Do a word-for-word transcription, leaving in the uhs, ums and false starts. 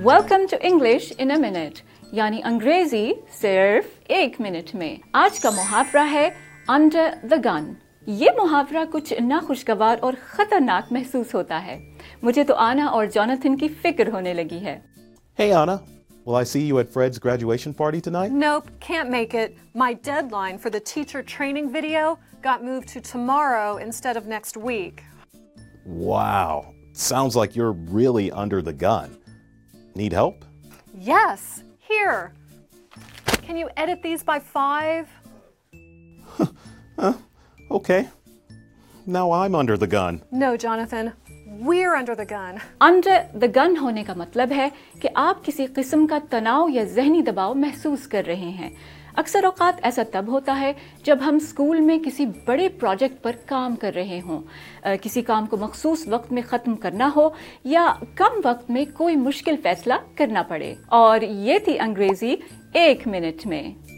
Welcome to English in a Minute یعنی انگریزی صرف ایک منٹ میں. آج کا محاورہ ہے Under the gun. یہ محاورہ کچھ ناخوشگوار اور خطرناک محسوس ہوتا ہے. مجھے تو آنا اور جوناتھن کی فکر ہونے لگی ہے. Hey Anna, will I see you at Fred's graduation party tonight? Nope, can't make it. My deadline for the teacher training video got moved to tomorrow instead of next week. Wow, sounds like you're really under the gun. Need help? Yes, here. Can you edit these by five? Huh, okay. Now I'm under the gun. No, Jonathan, we're under the gun. Under the gun ہونے کا مطلب ہے کہ آپ کسی قسم کا تناؤ یا ذہنی دباؤ محسوس کر رہے ہیں. اکثر اوقات ایسا تب ہوتا ہے جب ہم اسکول میں کسی بڑے پروجیکٹ پر کام کر رہے ہوں, کسی کام کو مخصوص وقت میں ختم کرنا ہو یا کم وقت میں کوئی مشکل فیصلہ کرنا پڑے. اور یہ تھی انگریزی ایک منٹ میں.